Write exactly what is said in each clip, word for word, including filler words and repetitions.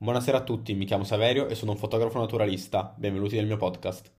Buonasera a tutti, mi chiamo Saverio e sono un fotografo naturalista. Benvenuti nel mio podcast.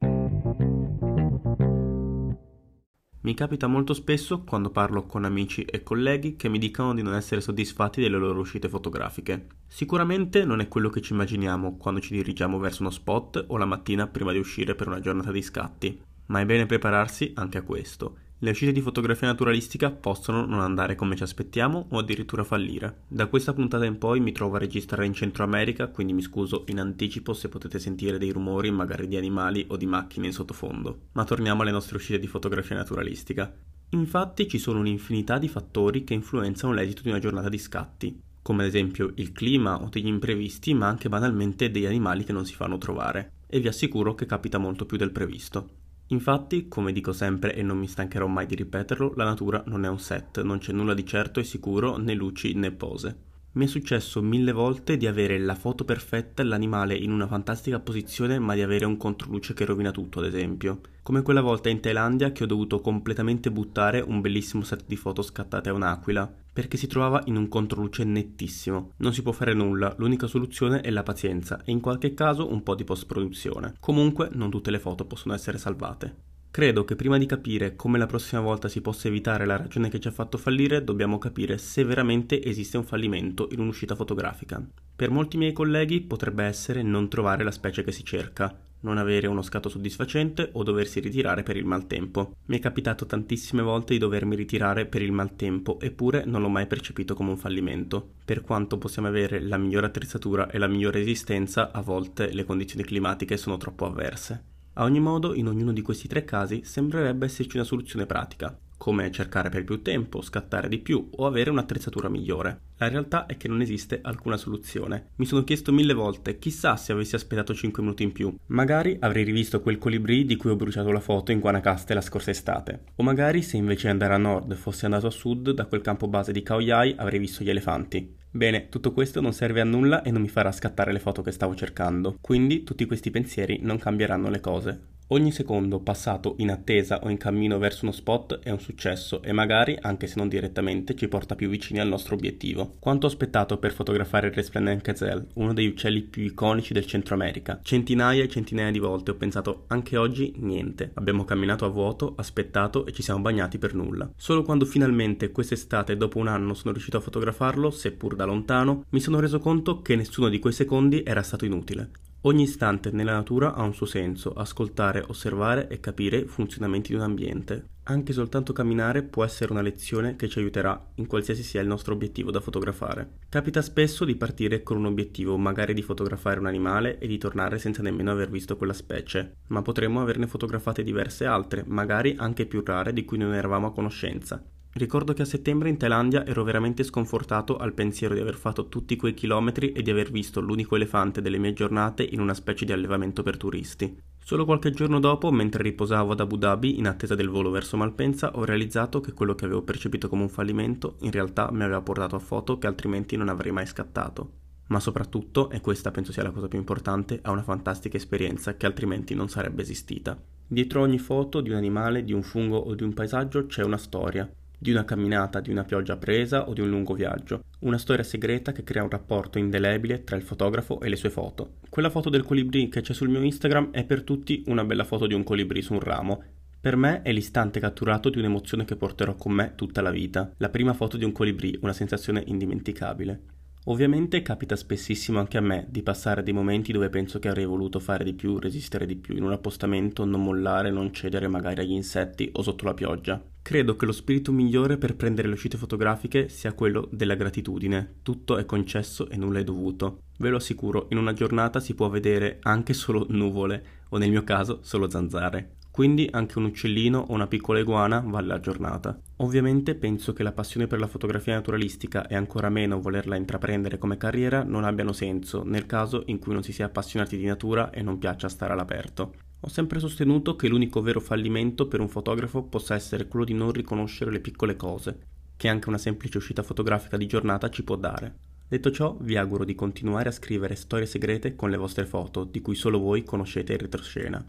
Mi capita molto spesso, quando parlo con amici e colleghi, che mi dicano di non essere soddisfatti delle loro uscite fotografiche. Sicuramente non è quello che ci immaginiamo quando ci dirigiamo verso uno spot o la mattina prima di uscire per una giornata di scatti, ma è bene prepararsi anche a questo. Le uscite di fotografia naturalistica possono non andare come ci aspettiamo o addirittura fallire. Da questa puntata in poi mi trovo a registrare in Centro America, quindi mi scuso in anticipo se potete sentire dei rumori, magari di animali o di macchine in sottofondo. Ma torniamo alle nostre uscite di fotografia naturalistica. Infatti ci sono un'infinità di fattori che influenzano l'esito di una giornata di scatti, come ad esempio il clima o degli imprevisti, ma anche banalmente degli animali che non si fanno trovare. E vi assicuro che capita molto più del previsto. Infatti, come dico sempre e non mi stancherò mai di ripeterlo, la natura non è un set, non c'è nulla di certo e sicuro, né luci né pose. Mi è successo mille volte di avere la foto perfetta e l'animale in una fantastica posizione, ma di avere un controluce che rovina tutto, ad esempio. Come quella volta in Thailandia che ho dovuto completamente buttare un bellissimo set di foto scattate a un'aquila, perché si trovava in un controluce nettissimo. Non si può fare nulla, l'unica soluzione è la pazienza e in qualche caso un po' di post-produzione. Comunque non tutte le foto possono essere salvate. Credo che prima di capire come la prossima volta si possa evitare la ragione che ci ha fatto fallire, dobbiamo capire se veramente esiste un fallimento in un'uscita fotografica. Per molti miei colleghi potrebbe essere non trovare la specie che si cerca, non avere uno scatto soddisfacente o doversi ritirare per il maltempo. Mi è capitato tantissime volte di dovermi ritirare per il maltempo, eppure non l'ho mai percepito come un fallimento. Per quanto possiamo avere la migliore attrezzatura e la migliore esistenza, a volte le condizioni climatiche sono troppo avverse. A ogni modo, in ognuno di questi tre casi sembrerebbe esserci una soluzione pratica, come cercare per più tempo, scattare di più o avere un'attrezzatura migliore. La realtà è che non esiste alcuna soluzione. Mi sono chiesto mille volte, chissà se avessi aspettato cinque minuti in più. Magari avrei rivisto quel colibrì di cui ho bruciato la foto in Guanacaste la scorsa estate. O magari se invece di andare a nord fossi andato a sud, da quel campo base di Kauai avrei visto gli elefanti. Bene, tutto questo non serve a nulla e non mi farà scattare le foto che stavo cercando. Quindi tutti questi pensieri non cambieranno le cose. Ogni secondo passato in attesa o in cammino verso uno spot è un successo e magari, anche se non direttamente, ci porta più vicini al nostro obiettivo. Quanto ho aspettato per fotografare il Resplendent Quetzal, uno degli uccelli più iconici del Centro America. Centinaia e centinaia di volte ho pensato, anche oggi niente. Abbiamo camminato a vuoto, aspettato e ci siamo bagnati per nulla. Solo quando finalmente quest'estate, dopo un anno, sono riuscito a fotografarlo, seppur da lontano, mi sono reso conto che nessuno di quei secondi era stato inutile. Ogni istante nella natura ha un suo senso, ascoltare, osservare e capire i funzionamenti di un ambiente. Anche soltanto camminare può essere una lezione che ci aiuterà in qualsiasi sia il nostro obiettivo da fotografare. Capita spesso di partire con un obiettivo, magari di fotografare un animale e di tornare senza nemmeno aver visto quella specie, ma potremmo averne fotografate diverse altre, magari anche più rare di cui non eravamo a conoscenza. Ricordo che a settembre in Thailandia ero veramente sconfortato al pensiero di aver fatto tutti quei chilometri e di aver visto l'unico elefante delle mie giornate in una specie di allevamento per turisti. Solo qualche giorno dopo, mentre riposavo ad Abu Dhabi in attesa del volo verso Malpensa, ho realizzato che quello che avevo percepito come un fallimento in realtà mi aveva portato a foto che altrimenti non avrei mai scattato. Ma soprattutto, e questa penso sia la cosa più importante, a una fantastica esperienza che altrimenti non sarebbe esistita. Dietro ogni foto di un animale, di un fungo o di un paesaggio c'è una storia. Di una camminata, di una pioggia presa o di un lungo viaggio. Una storia segreta che crea un rapporto indelebile tra il fotografo e le sue foto. Quella foto del colibrì che c'è sul mio Instagram è per tutti una bella foto di un colibrì su un ramo. Per me è l'istante catturato di un'emozione che porterò con me tutta la vita. La prima foto di un colibrì, una sensazione indimenticabile. Ovviamente capita spessissimo anche a me di passare dei momenti dove penso che avrei voluto fare di più, resistere di più in un appostamento, non mollare, non cedere magari agli insetti o sotto la pioggia. Credo che lo spirito migliore per prendere le uscite fotografiche sia quello della gratitudine. Tutto è concesso e nulla è dovuto. Ve lo assicuro, in una giornata si può vedere anche solo nuvole o nel mio caso solo zanzare. Quindi anche un uccellino o una piccola iguana vale la giornata. Ovviamente penso che la passione per la fotografia naturalistica e ancora meno volerla intraprendere come carriera non abbiano senso nel caso in cui non si sia appassionati di natura e non piaccia stare all'aperto. Ho sempre sostenuto che l'unico vero fallimento per un fotografo possa essere quello di non riconoscere le piccole cose, che anche una semplice uscita fotografica di giornata ci può dare. Detto ciò, vi auguro di continuare a scrivere storie segrete con le vostre foto, di cui solo voi conoscete il retroscena.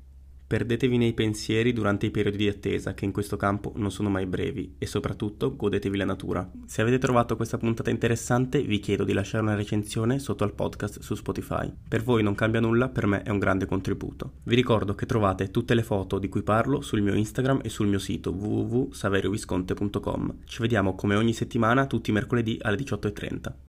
Perdetevi nei pensieri durante i periodi di attesa, che in questo campo non sono mai brevi, e soprattutto godetevi la natura. Se avete trovato questa puntata interessante, vi chiedo di lasciare una recensione sotto al podcast su Spotify. Per voi non cambia nulla, per me è un grande contributo. Vi ricordo che trovate tutte le foto di cui parlo sul mio Instagram e sul mio sito w w w punto saverio visconte punto com. Ci vediamo come ogni settimana tutti i mercoledì alle diciotto e trenta.